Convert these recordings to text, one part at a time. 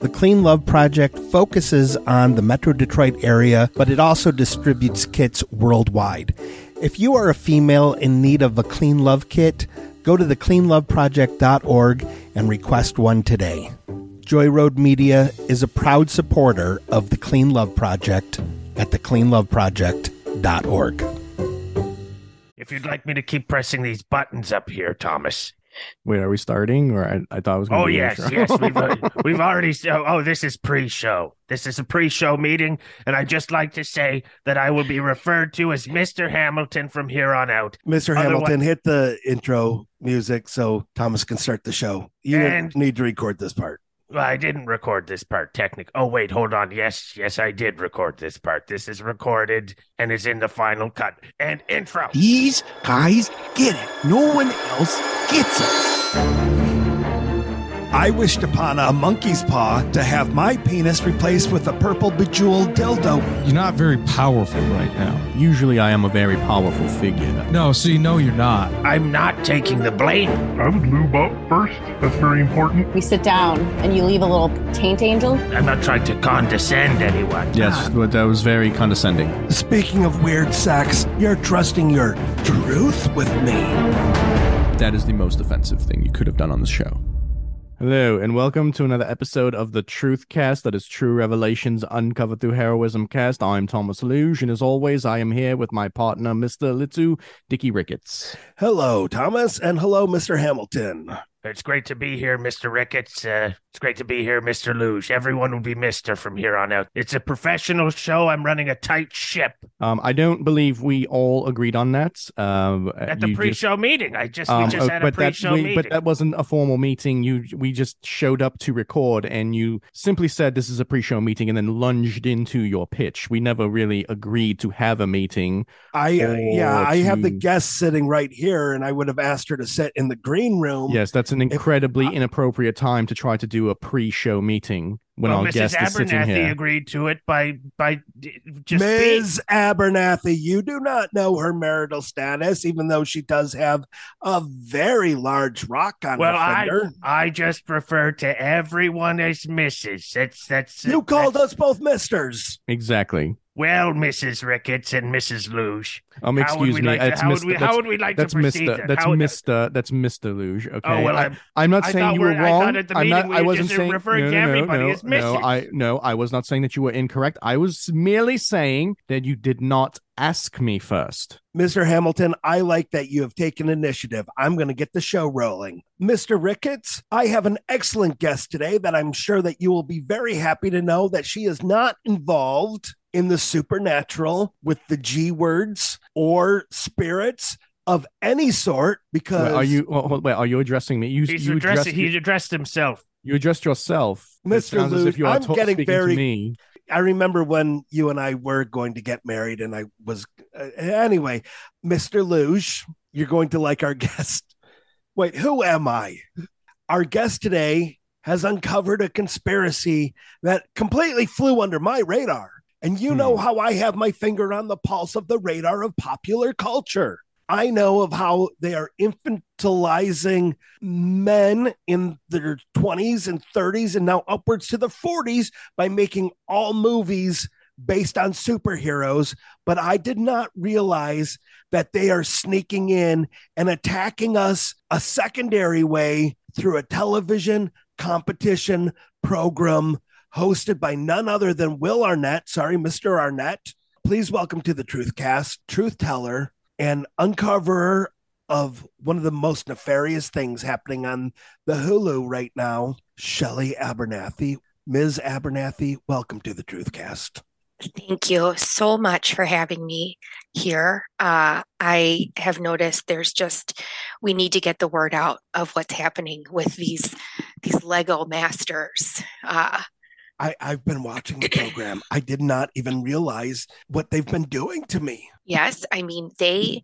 The Clean Love Project focuses on the Metro Detroit area, but it also distributes kits worldwide. If you are a female in need of a clean love kit, go to thecleanloveproject.org and request one today. Joy Road Media is a proud supporter of the Clean Love Project at thecleanloveproject.org. If you'd like me to keep pressing these buttons up here, Thomas. Wait, are we starting? Or I thought it was going to be yes. We've already... Oh, this is pre-show. This is a pre-show meeting, and I'd just like to say that I will be referred to as Mr. Hamilton from here on out. Mr. Hamilton, hit the intro music so Thomas can start the show. You need to record this part. Well, I didn't record this part, technically. Oh, wait, hold on. Yes, I did record this part. This is recorded and is in the final cut. And intro. These guys get it. No one else gets it. I wished upon a monkey's paw to have my penis replaced with a purple bejeweled dildo. You're not very powerful right now. Usually I am a very powerful figure. No, see, no, you're not. I'm not taking the blame. I would lube up first. That's very important. We sit down and you leave a little taint angel. I'm not trying to condescend anyone. Yes, but that was very condescending. Speaking of weird sex, you're trusting your truth with me. That is the most offensive thing you could have done on the show. Hello, and welcome to another episode of the Truth Cast, that is True Revelations Uncovered Through Heroism Cast. I'm Thomas Luge, and as always, I am here with my partner, Mr. Litsu Dicky Rickets. Hello, Thomas, and hello, Mr. Hamilton. It's great to be here, Mr. Rickets. It's great to be here, Mr. Luge. Everyone will be Mr. from here on out. It's a professional show. I'm running a tight ship. I don't believe we all agreed on that. At the pre-show meeting. We just had a pre-show meeting. But that wasn't a formal meeting. We just showed up to record, and you simply said this is a pre-show meeting and then lunged into your pitch. We never really agreed to have a meeting. I have the guest sitting right here, and I would have asked her to sit in the green room. Yes, that's an incredibly inappropriate time to try to do a pre-show meeting when our guest is sitting here. Agreed to it by just Ms. Abernathy. You do not know her marital status, even though she does have a very large rock on her finger. I just refer to everyone as Mrs. You called us both misters. Exactly. Well, Mrs. Rickets and Mrs. Luge. Excuse me. How would we like to proceed? That's Mr. Luge. Okay. Oh, well, I'm not saying you were wrong. I wasn't saying referring to everybody as Mrs. I was not saying that you were incorrect. I was merely saying that you did not ask me first. Mr. Hamilton, I like that you have taken initiative. I'm going to get the show rolling. Mr. Rickets, I have an excellent guest today that I'm sure that you will be very happy to know that she is not involved in the supernatural with the G words or spirits of any sort, because... are you addressing me? He addressed himself. You addressed yourself. Mr. Luge, I'm getting very... to me. I remember when you and I were going to get married, and I was... anyway, Mr. Luge, you're going to like our guest. Wait, who am I? Our guest today has uncovered a conspiracy that completely flew under my radar. And you know how I have my finger on the pulse of the radar of popular culture. I know of how they are infantilizing men in their 20s and 30s and now upwards to the 40s by making all movies based on superheroes. But I did not realize that they are sneaking in and attacking us a secondary way through a television competition program hosted by none other than Will Arnett. Sorry, Mr. Arnett. Please welcome to the Truth Cast, truth teller and uncoverer of one of the most nefarious things happening on the Hulu right now, Shelley Abernathy. Ms. Abernathy, welcome to the Truth Cast. Thank you so much for having me here. I have noticed we need to get the word out of what's happening with these Lego Masters. I've been watching the program. I did not even realize what they've been doing to me. Yes. I mean, they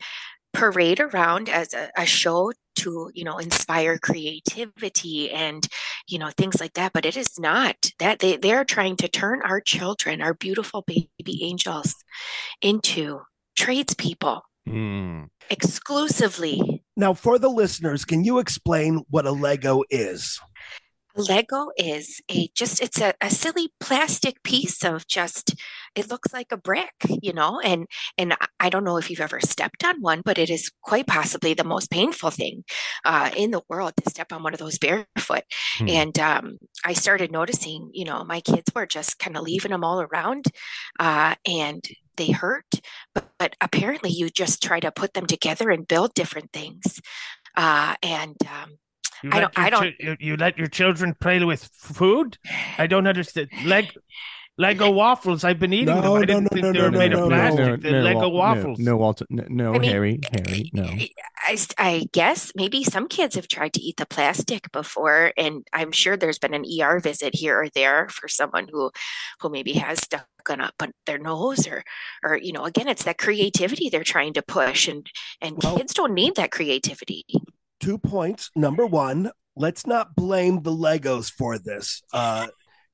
parade around as a show to, you know, inspire creativity and, you know, things like that. But it is not that. They are trying to turn our children, our beautiful baby angels, into tradespeople exclusively. Now, for the listeners, can you explain what a Lego is? Lego is a silly plastic piece of just, it looks like a brick, you know, and I don't know if you've ever stepped on one, but it is quite possibly the most painful thing in the world to step on one of those barefoot. And I started noticing, you know, my kids were just kind of leaving them all around and they hurt, but apparently you just try to put them together and build different things. You let your children play with food? I don't understand. Lego waffles. I've been eating them. I didn't think they were made of plastic. They're Lego waffles. No, Walter. No, Harry. No. I guess maybe some kids have tried to eat the plastic before, and I'm sure there's been an ER visit here or there for someone who maybe has stuck up on their nose or you know. Again, it's that creativity they're trying to push, and kids don't need that creativity. 2 points. Number one, let's not blame the Legos for this.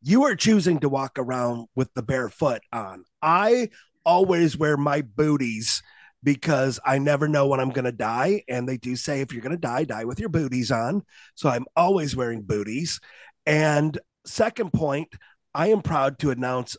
You are choosing to walk around with the bare foot on. I always wear my booties because I never know when I'm going to die. And they do say, if you're going to die, die with your booties on. So I'm always wearing booties. And second point, I am proud to announce,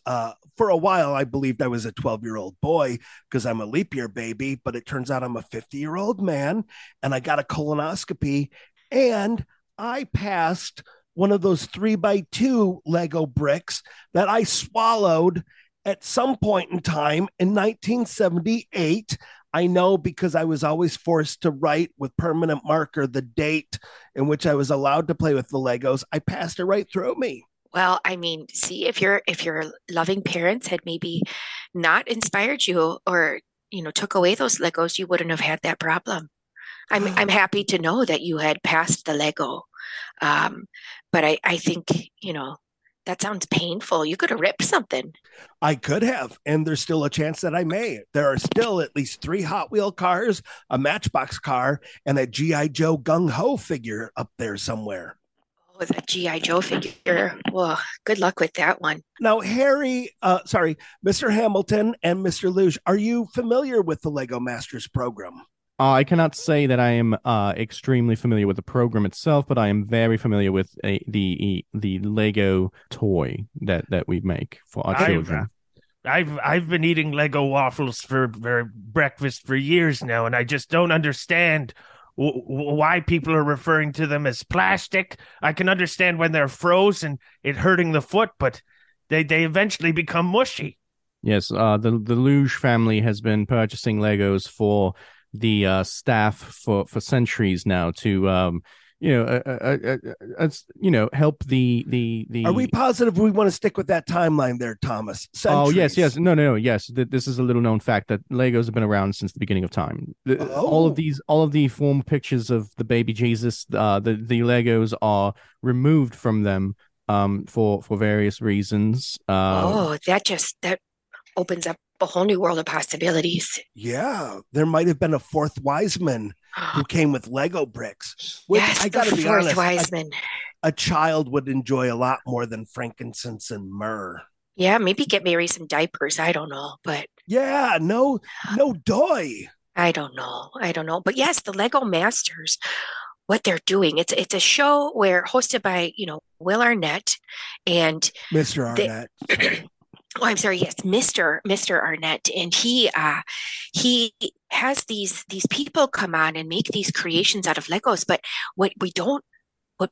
for a while, I believed I was a 12-year-old boy because I'm a leap year baby, but it turns out I'm a 50-year-old man, and I got a colonoscopy, and I passed one of those 3x2 Lego bricks that I swallowed at some point in time in 1978. I know because I was always forced to write with permanent marker the date in which I was allowed to play with the Legos. I passed it right through me. Well, I mean, see, if your loving parents had maybe not inspired you or, you know, took away those Legos, you wouldn't have had that problem. I'm happy to know that you had passed the Lego. But I think, you know, that sounds painful. You could have ripped something. I could have. And there's still a chance that I may. There are still at least 3 Hot Wheel cars, a Matchbox car, and a G.I. Joe Gung Ho figure up there somewhere. With a G.I. Joe figure. Whoa, good luck with that one. Now, Mr. Hamilton and Mr. Luge, are you familiar with the Lego Masters program? I cannot say that I am extremely familiar with the program itself, but I am very familiar with the Lego toy that we make for our children. I've been eating Lego waffles for breakfast for years now, and I just don't understand why people are referring to them as plastic. I can understand when they're frozen, it hurting the foot, but they eventually become mushy. Yes, the Luge family has been purchasing Legos for the staff for centuries now to help the. Are we positive we want to stick with that timeline there, Thomas? Centuries. Oh yes, yes. This is a little known fact that Legos have been around since the beginning of time. All of the former pictures of the baby Jesus, the Legos are removed from them for various reasons. That opens up a whole new world of possibilities. Yeah, there might have been a fourth Wiseman who came with Lego bricks. Wiseman. A child would enjoy a lot more than frankincense and myrrh. Yeah, maybe get Mary some diapers. I don't know, but yeah, no doy. I don't know. But yes, the Lego Masters, what they're doing. It's a show hosted by, you know, Will Arnett and Mr. Arnett. Oh, I'm sorry. Yes, Mr. Arnett, and he has these people come on and make these creations out of Legos. But what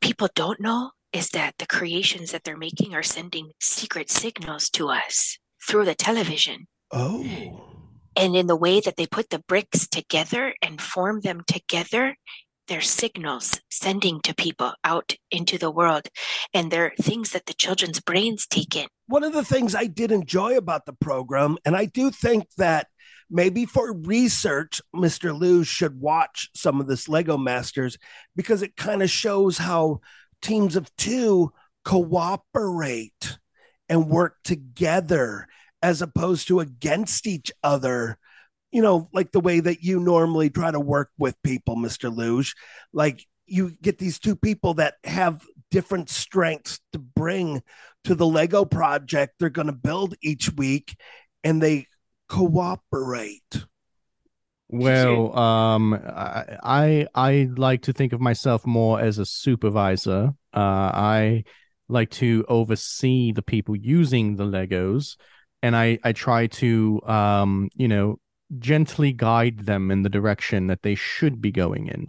people don't know is that the creations that they're making are sending secret signals to us through the television. Oh, and in the way that they put the bricks together and form them together, they're signals sending to people out into the world, and they're things that the children's brains take in. One of the things I did enjoy about the program, and I do think that maybe for research, Mr. Luge should watch some of this Lego Masters, because it kind of shows how teams of two cooperate and work together as opposed to against each other, you know, like the way that you normally try to work with people, Mr. Luge. Like you get these two people that have different strengths to bring to the Lego project they're going to build each week, and they cooperate. Well, I like to think of myself more as a supervisor. I like to oversee the people using the Legos, and I try to, you know, gently guide them in the direction that they should be going in.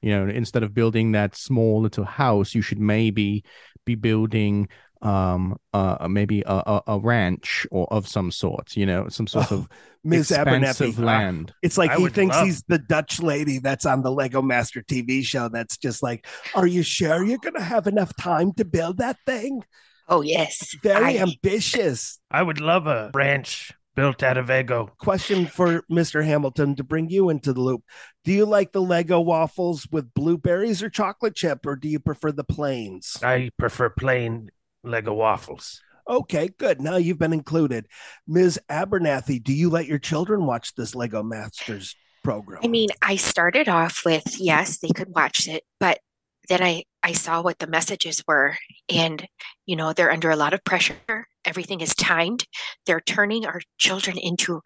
You know, instead of building that small little house, you should maybe be building maybe a ranch or of some sort, you know, some sort of Ms. expansive Abernathy. Land. It's like he thinks he's the Dutch lady that's on the Lego Master TV show. That's just like, are you sure you're going to have enough time to build that thing? Oh, yes. Very ambitious. I would love a ranch built out of Lego. Question for Mr. Hamilton to bring you into the loop. Do you like the Lego waffles with blueberries or chocolate chip, or do you prefer the plains? I prefer plain Lego waffles. Okay, good. Now you've been included. Ms. Abernathy, do you let your children watch this Lego Masters program? I mean, I started off with, yes, they could watch it, but then I saw what the messages were, and, you know, they're under a lot of pressure. Everything is timed. They're turning our children into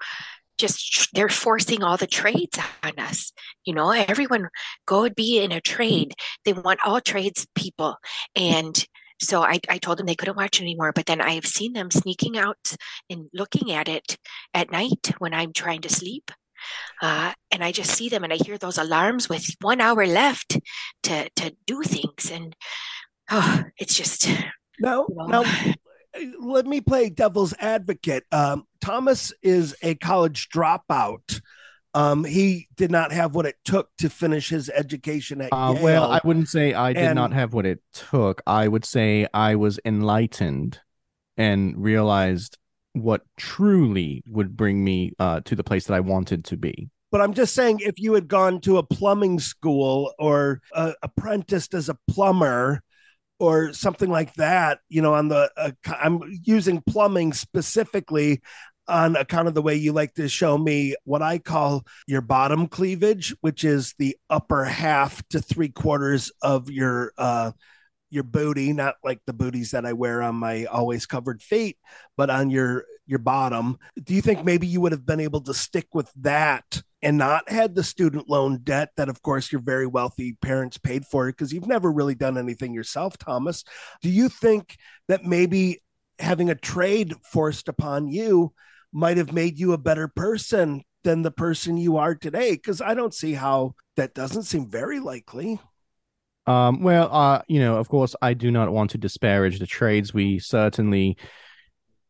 just, they're forcing all the trades on us. You know, everyone go and be in a trade. They want all trades people. And so I told them they couldn't watch it anymore, but then I have seen them sneaking out and looking at it at night when I'm trying to sleep. And I just see them and I hear those alarms with 1 hour left to do things. And it's just. No, you know. No. Let me play devil's advocate. Thomas is a college dropout. He did not have what it took to finish his education at Yale. Well, I wouldn't say I did not have what it took. I would say I was enlightened and realized what truly would bring me to the place that I wanted to be. But I'm just saying, if you had gone to a plumbing school or apprenticed as a plumber or something like that, you know, on the I'm using plumbing specifically on account of the way you like to show me what I call your bottom cleavage, which is the upper half to 3/4 of your booty, not like the booties that I wear on my always covered feet, but on your bottom. Do you think maybe you would have been able to stick with that and not had the student loan debt that, of course, your very wealthy parents paid for, because you've never really done anything yourself, Thomas? Do you think that maybe having a trade forced upon you might have made you a better person than the person you are today? Because I don't see how that doesn't seem very likely. You know, of course, I do not want to disparage the trades. We certainly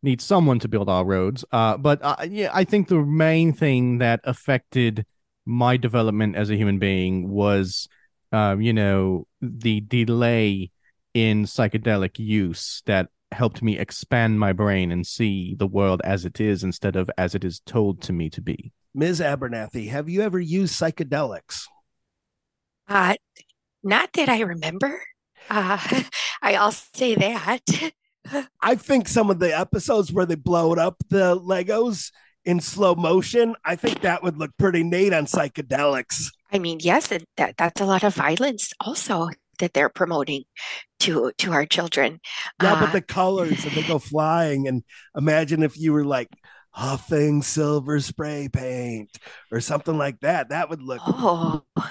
need someone to build our roads. But I think the main thing that affected my development as a human being was, you know, the delay in psychedelic use that helped me expand my brain and see the world as it is instead of as it is told to me to be. Ms. Abernathy, have you ever used psychedelics? Not that I remember. I'll say that. I think some of the episodes where they blow up the Legos in slow motion, I think that would look pretty neat on psychedelics. I mean, yes, that's a lot of violence also that they're promoting to our children. Yeah, but the colors and they go flying. And imagine if you were like huffing silver spray paint or something like that. That would look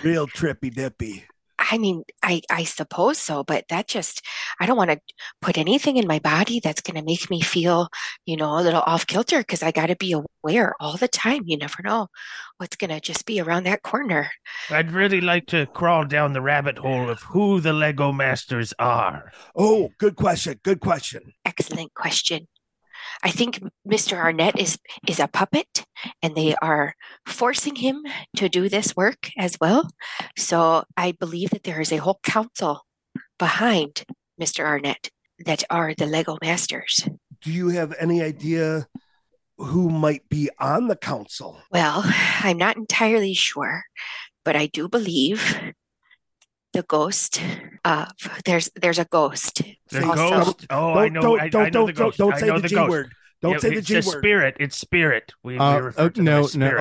real trippy dippy. I mean, I suppose so, but that just, I don't want to put anything in my body that's going to make me feel, you know, a little off kilter, because I got to be aware all the time. You never know what's going to just be around that corner. I'd really like to crawl down the rabbit hole of who the Lego Masters are. Oh, good question. Good question. Excellent question. I think Mr. Arnett is a puppet, and they are forcing him to do this work as well. So I believe that there is a whole council behind Mr. Arnett that are the Lego Masters. Do you have any idea who might be on the council? Well, I'm not entirely sure, but I do believe the ghost of there's a ghost. The ghost. Oh, I know. Don't say the G word. Don't say the G word. It's spirit. It's spirit. No.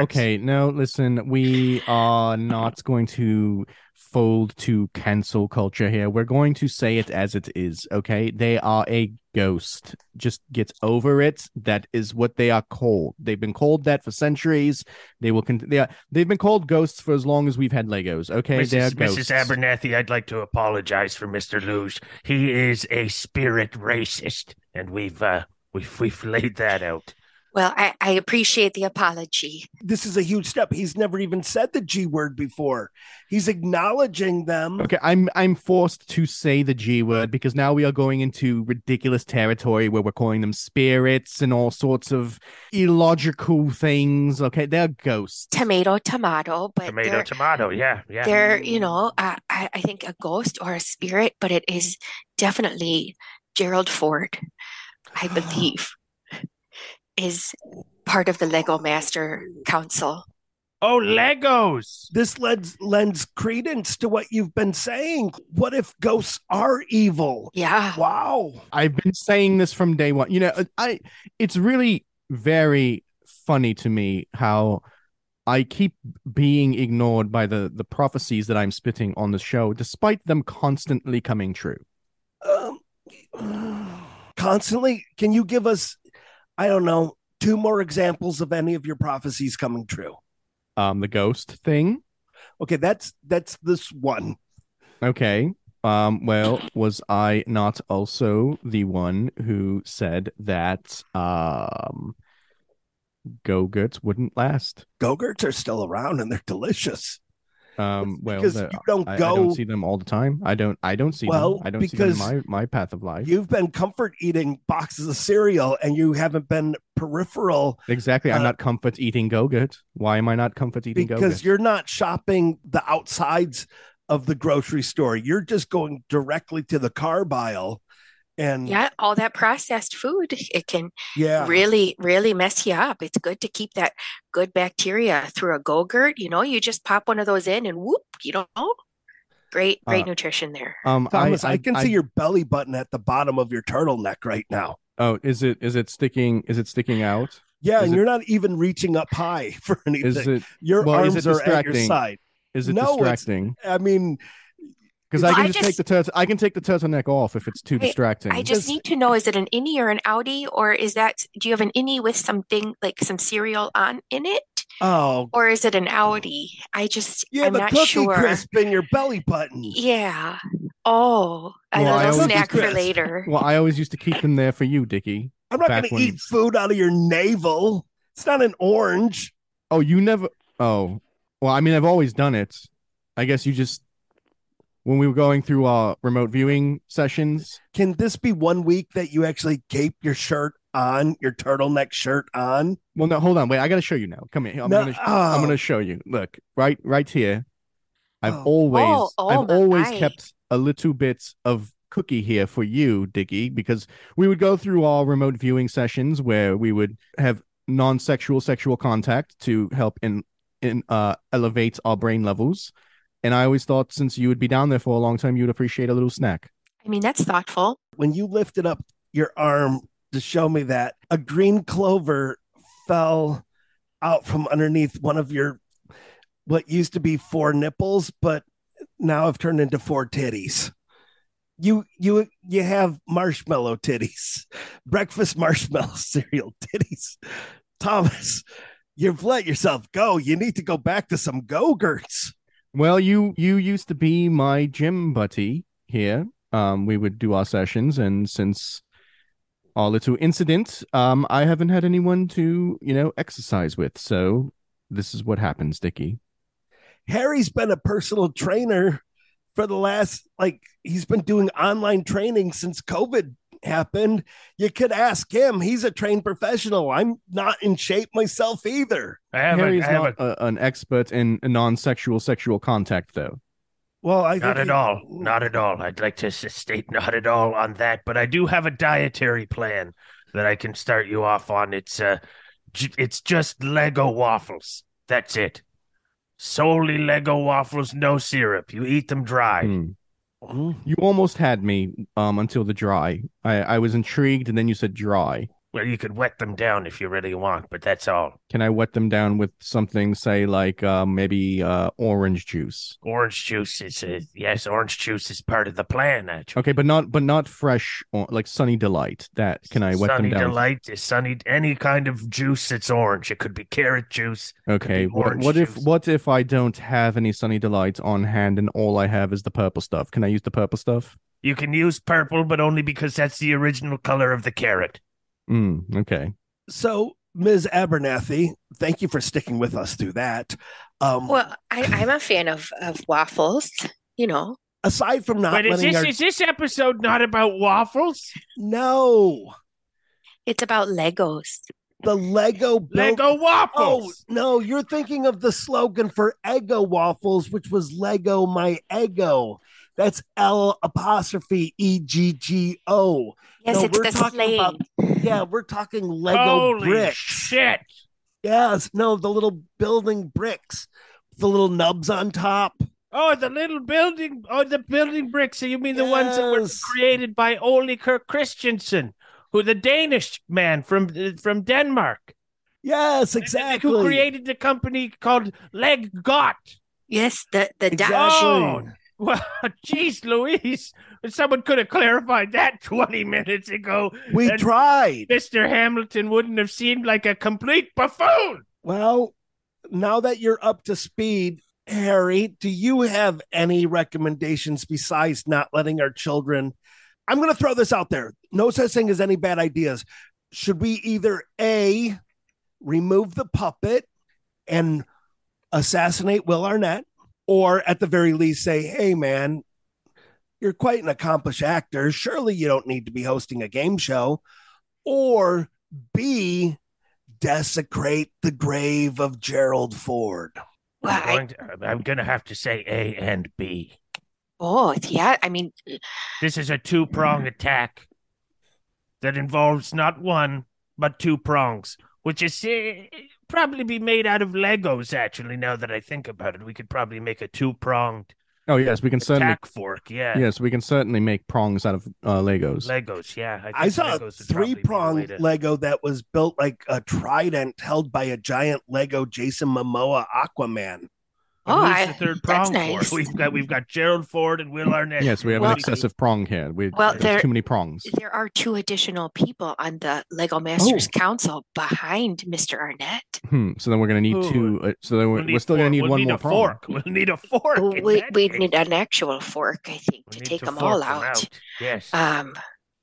Okay. No, listen, we are not going to fold to cancel culture here. We're going to say it as it is. Okay. They are a ghost. Just get over it. That is what they are called. They've been called that for centuries. They will they've been called ghosts for as long as we've had Legos. Okay. They're ghosts. Mrs. Abernathy, I'd like to apologize for Mr. Luge. He is a spirit racist, and We've laid that out. Well, I appreciate the apology. This is a huge step. He's never even said the G word before. He's acknowledging them. Okay, I'm forced to say the G word because now we are going into ridiculous territory where we're calling them spirits and all sorts of illogical things. Okay, they're ghosts. Tomato, tomato. Yeah. They're, I think a ghost or a spirit, but it is definitely Gerald Ford. I believe is part of the Lego Master Council. Oh, Legos! This lends credence to what you've been saying. What if ghosts are evil? Yeah. Wow. I've been saying this from day one. It's really very funny to me how I keep being ignored by the prophecies that I'm spitting on the show, despite them constantly coming true. Constantly? Can you give us, I don't know, two more examples of any of your prophecies coming true? The ghost thing. Okay, that's this one. Okay. Well, was I not also the one who said that Go-Gurts wouldn't last? Go-Gurts are still around and they're delicious. I don't see them all the time. I don't see them. I don't see them in my path of life. You've been comfort eating boxes of cereal and you haven't been peripheral. Exactly. I'm not comfort eating Go-Gurt. Why am I not comfort eating Go-Gurt? Because you're not shopping the outsides of the grocery store. You're just going directly to the carb aisle. And yeah, all that processed food, it can really, really mess you up. It's good to keep that good bacteria through a Go-Gurt. You just pop one of those in and whoop, great nutrition there. Thomas, I can see your belly button at the bottom of your turtleneck right now. Oh, is it sticking? Is it sticking out? Yeah, you're not even reaching up high for anything. Your arms are at your side. Is it distracting? Because I can take the turtleneck off if it's too distracting. I just need to know: is it an innie or an outie, or is that? Do you have an innie with something like some cereal on in it? Oh, or is it an outie? I'm not sure. Yeah, the cookie crisp in your belly button. Yeah. Oh, a little snack for later. Well, I always used to keep them there for you, Dicky. I'm not going to eat food out of your navel. It's not an orange. Oh, you never. Oh, well, I've always done it. I guess you just. When we were going through our remote viewing sessions. Can this be one week that you actually keep your shirt on, your turtleneck shirt on? Well, no, hold on. Wait, I got to show you now. Come here. I'm going to show you. Look, right here. I've always kept a little bit of cookie here for you, Dicky, because we would go through our remote viewing sessions where we would have non-sexual sexual contact to help in elevate our brain levels. And I always thought since you would be down there for a long time, you'd appreciate a little snack. That's thoughtful. When you lifted up your arm to show me that, a green clover fell out from underneath one of your, what used to be four nipples, but now have turned into four titties. You have marshmallow titties, breakfast marshmallow cereal titties. Thomas, you've let yourself go. You need to go back to some Go-Gurts. Well, you used to be my gym buddy here. We would do our sessions, and since our little incident, I haven't had anyone to, exercise with. So this is what happens, Dicky. Harry's been a personal trainer for the last, he's been doing online training since COVID happened. You could ask him. He's a trained professional. I'm not in shape myself either. Harry's not an expert in non-sexual sexual contact, though. Well, not at all. I'd like to state not at all on that, but I do have a dietary plan that I can start you off on. It's just Lego waffles. That's it. Solely Lego waffles, no syrup. You eat them dry. You almost had me until the dry. I was intrigued, and then you said dry. Well, you could wet them down if you really want, but that's all. Can I wet them down with something, say, like maybe orange juice? Orange juice is yes. Orange juice is part of the plan, actually. Okay, but not fresh, like Sunny Delight. That can I wet them down? Sunny Delight is sunny. Any kind of juice that's orange. It could be carrot juice. Okay. What if I don't have any Sunny Delights on hand, and all I have is the purple stuff? Can I use the purple stuff? You can use purple, but only because that's the original color of the carrot. Okay. So, Ms. Abernathy, thank you for sticking with us through that. Well, I'm a fan of waffles, you know. Aside from not but letting is this episode not about waffles? No. It's about Legos. The Lego waffles. Oh, no, you're thinking of the slogan for Eggo waffles, which was Lego my Eggo. That's L''EGGO. Yes, no, it's the slang. We're talking Lego bricks. Shit. Yes, no, the little building bricks, the little nubs on top. Oh, the building bricks. So you mean the ones that were created by Ole Kirk Christiansen, who the Danish man from Denmark. Yes, exactly. Who created the company called Leggott. Yes, the Danish. Exactly. Well, geez, Louise, someone could have clarified that 20 minutes ago. We tried. Mr. Hamilton wouldn't have seemed like a complete buffoon. Well, now that you're up to speed, Harry, do you have any recommendations besides not letting our children? I'm going to throw this out there. No such thing as any bad ideas. Should we either A, remove the puppet and assassinate Will Arnett? Or at the very least say, hey, man, you're quite an accomplished actor. Surely you don't need to be hosting a game show. Or B, desecrate the grave of Gerald Ford. Well, I'm going to have to say A and B. Oh, yeah. I mean, this is a two-pronged attack that involves not one, but two prongs, which is probably be made out of Legos, actually, now that I think about it. We could probably make a two-pronged attack fork. Yeah. Yes, we can certainly make prongs out of Legos. Legos, yeah. I saw a three-pronged Lego that was built like a trident held by a giant Lego Jason Momoa Aquaman. Oh, the third prong nice. We've got Gerald Ford and Will Arnett. Yes, we have an excessive prong here. There's too many prongs. There are two additional people on the Lego Masters Council behind Mr. Arnett. So then we're going to need two. So then we're still going to need one more prong. We'll need a fork. We need an actual fork, I think, to take them all out. Yes.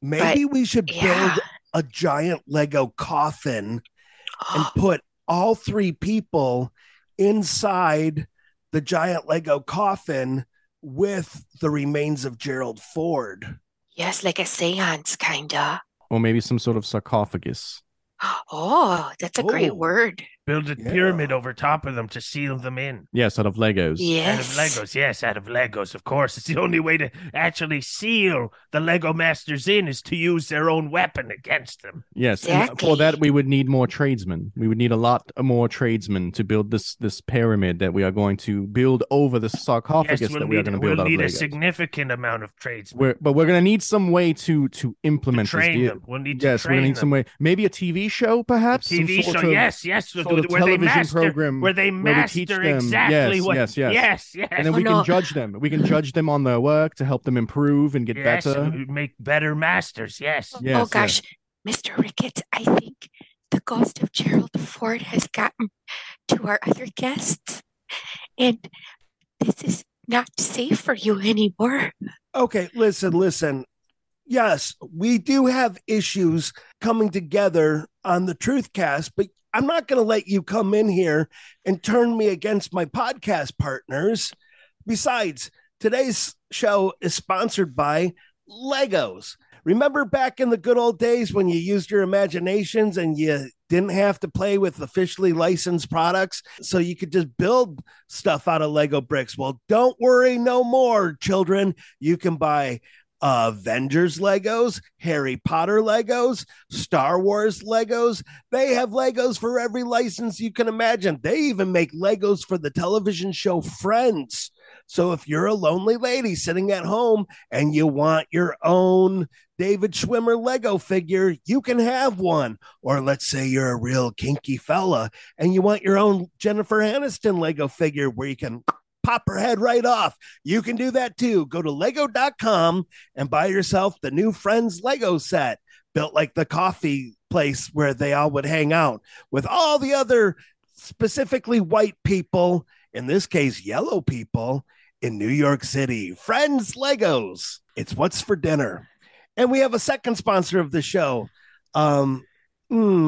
Maybe we should build a giant Lego coffin and put all three people inside the giant Lego coffin with the remains of Gerald Ford. Yes, like a seance, kind of. Or maybe some sort of sarcophagus. Oh, that's a great word. Build a pyramid over top of them to seal them in. Yes, out of Legos. Yes. Out of Legos, of course. It's the only way to actually seal the Lego Masters in is to use their own weapon against them. Yes, exactly. For that we would need more tradesmen. We would need a lot more tradesmen to build this pyramid that we are going to build over the sarcophagus that we are going to build out of Legos. We'll need a significant amount of tradesmen. We're going to need some way to implement to train this. Them. We'll need to train them. Some way. Maybe a TV show, perhaps? A TV show, yes. Where they master exactly what, and then we can judge them. We can judge them on their work to help them improve and get better, make better masters. Yes. Oh gosh, Mr. Ricketts, I think the ghost of Gerald Ford has gotten to our other guests, and this is not safe for you anymore. Okay, listen. Yes, we do have issues coming together on the Truth Cast, but I'm not going to let you come in here and turn me against my podcast partners. Besides, today's show is sponsored by Legos. Remember back in the good old days when you used your imaginations and you didn't have to play with officially licensed products, so you could just build stuff out of Lego bricks? Well, don't worry no more, children. You can buy Avengers Legos, Harry Potter Legos, Star Wars Legos. They have Legos for every license you can imagine. They even make Legos for the television show Friends. So if you're a lonely lady sitting at home and you want your own David Schwimmer Lego figure, you can have one. Or let's say you're a real kinky fella and you want your own Jennifer Aniston Lego figure where you can pop her head right off. You can do that too. Go to Lego.com and buy yourself the new Friends Lego set, built like the coffee place where they all would hang out with all the other specifically white people, in this case, yellow people in New York City. Friends Legos. It's what's for dinner. And we have a second sponsor of the show. Don't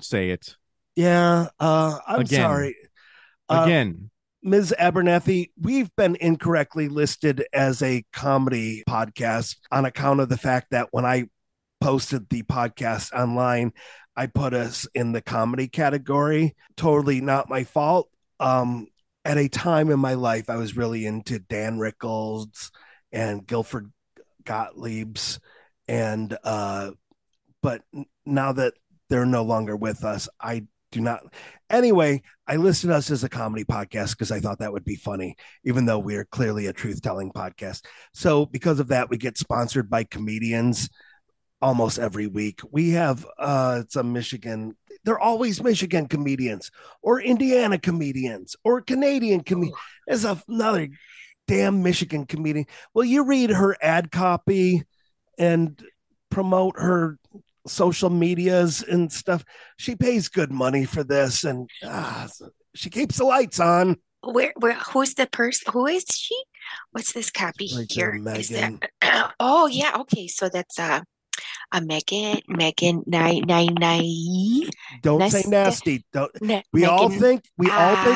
say it. Yeah. I'm sorry. Again. Ms. Abernathy, we've been incorrectly listed as a comedy podcast on account of the fact that when I posted the podcast online, I put us in the comedy category. Totally not my fault. At a time in my life, I was really into Dan Rickles and Gilbert Gottlieb's, and but now that they're no longer with us, I do not. Anyway, I listed us as a comedy podcast because I thought that would be funny, even though we are clearly a truth-telling podcast. So because of that, we get sponsored by comedians almost every week. We have some Michigan. They're always Michigan comedians or Indiana comedians or Canadian comedians. There's another damn Michigan comedian. Well, you read her ad copy and promote her social medias and stuff. She pays good money for this, and she keeps the lights on. Where who's the person? Who is she? What's this copy right here? Is that, oh yeah, okay. So that's a Megan nine. Don't nasty. Say nasty. Don't. We Megan, all think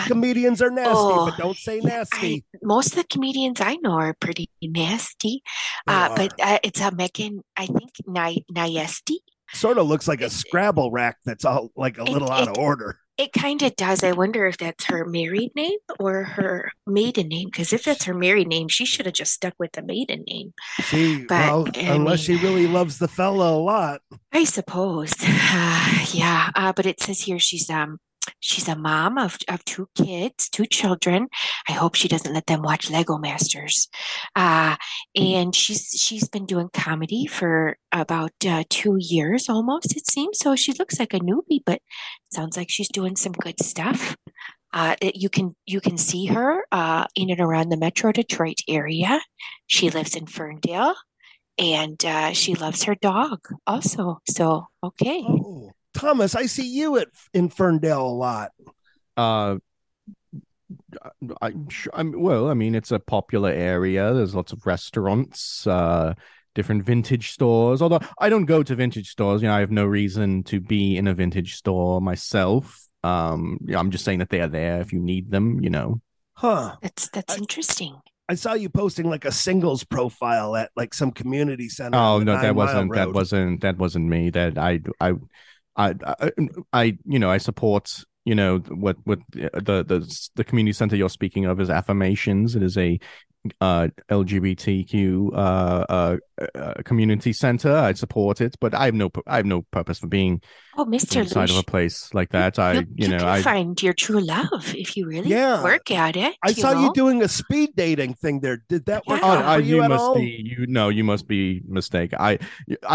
comedians are nasty, but don't say nasty. Most of the comedians I know are pretty nasty, but it's a Megan. I think Nayesti. Sort of looks like a Scrabble rack that's all like a little out of order. It kind of does. I wonder if that's her married name or her maiden name. Because if that's her married name, she should have just stuck with the maiden name. Unless she really loves the fella a lot, I suppose. But it says here she's a mom of two kids, two children. I hope she doesn't let them watch Lego Masters. And she's been doing comedy for about 2 years almost, it seems. So she looks like a newbie, but sounds like she's doing some good stuff. You can see her in and around the Metro Detroit area. She lives in Ferndale, and she loves her dog also. So, okay. Oh. Thomas, I see you in Ferndale a lot. I mean, it's a popular area. There's lots of restaurants, different vintage stores. Although I don't go to vintage stores, you know, I have no reason to be in a vintage store myself. I'm just saying that they are there if you need them, you know. Huh? That's interesting. I saw you posting like a singles profile at like some community center. Oh no, that wasn't me. I support, you know, what the community center you're speaking of is Affirmations. It is a LGBTQ community center. I support it, but I have no purpose for being inside of a place like that. You can find your true love if you really work at it. I saw you doing a speed dating thing there. Did that work out for you at all? You must be mistaken. I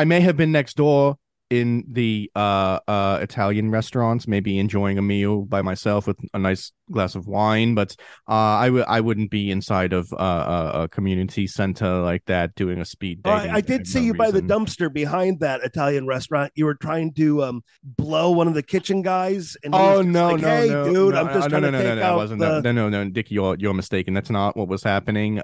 may have been next door in the Italian restaurants, maybe enjoying a meal by myself with a nice glass of wine, but I wouldn't be inside of a community center like that doing a speed dating. I did see you by the dumpster behind that Italian restaurant. You were trying to blow one of the kitchen guys. And No, Dicky, you're mistaken. That's not what was happening.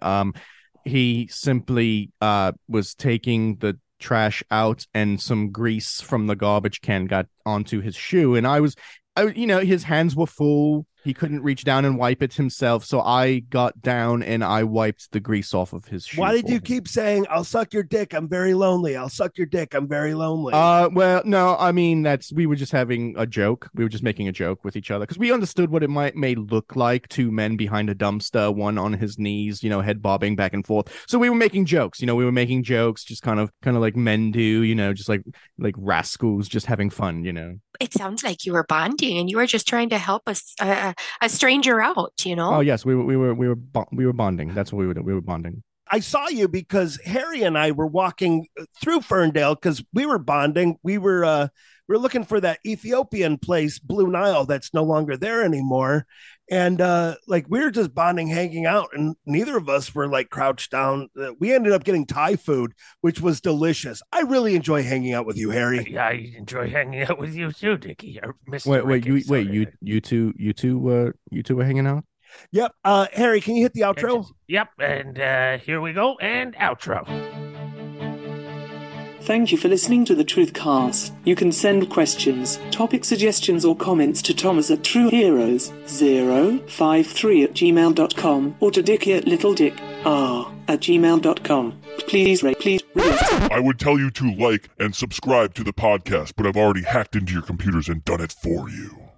He simply was taking the trash out, and some grease from the garbage can got onto his shoe, and I was, his hands were full, He couldn't reach down and wipe it himself, so I got down and I wiped the grease off of his shoe. Why did you keep saying, I'll suck your dick, I'm very lonely. I'll suck your dick, I'm very lonely. Well, no, I mean, we were just having a joke. We were just making a joke with each other because we understood what it may look like, two men behind a dumpster, one on his knees, you know, head bobbing back and forth. So we were making jokes, just kind of like men do, just like rascals just having fun, It sounds like you were bonding and you were just trying to help us. A stranger out, Oh yes, we were bonding. That's what we were doing. We were bonding. I saw you because Harry and I were walking through Ferndale because we were bonding. We were looking for that Ethiopian place, Blue Nile, that's no longer there anymore. And we were just bonding, hanging out, and neither of us were crouched down. We ended up getting Thai food, which was delicious. I really enjoy hanging out with you, Harry. I enjoy hanging out with you too, Dicky. You two were hanging out? Yep. Harry, can you hit the outro? Yep, and here we go, and outro. Thank you for listening to the Truth Cast. You can send questions, topic suggestions, or comments to Thomas at TrueHeroes053 at gmail.com or to Dicky at LittleDickR at gmail.com. Please. I would tell you to like and subscribe to the podcast, but I've already hacked into your computers and done it for you.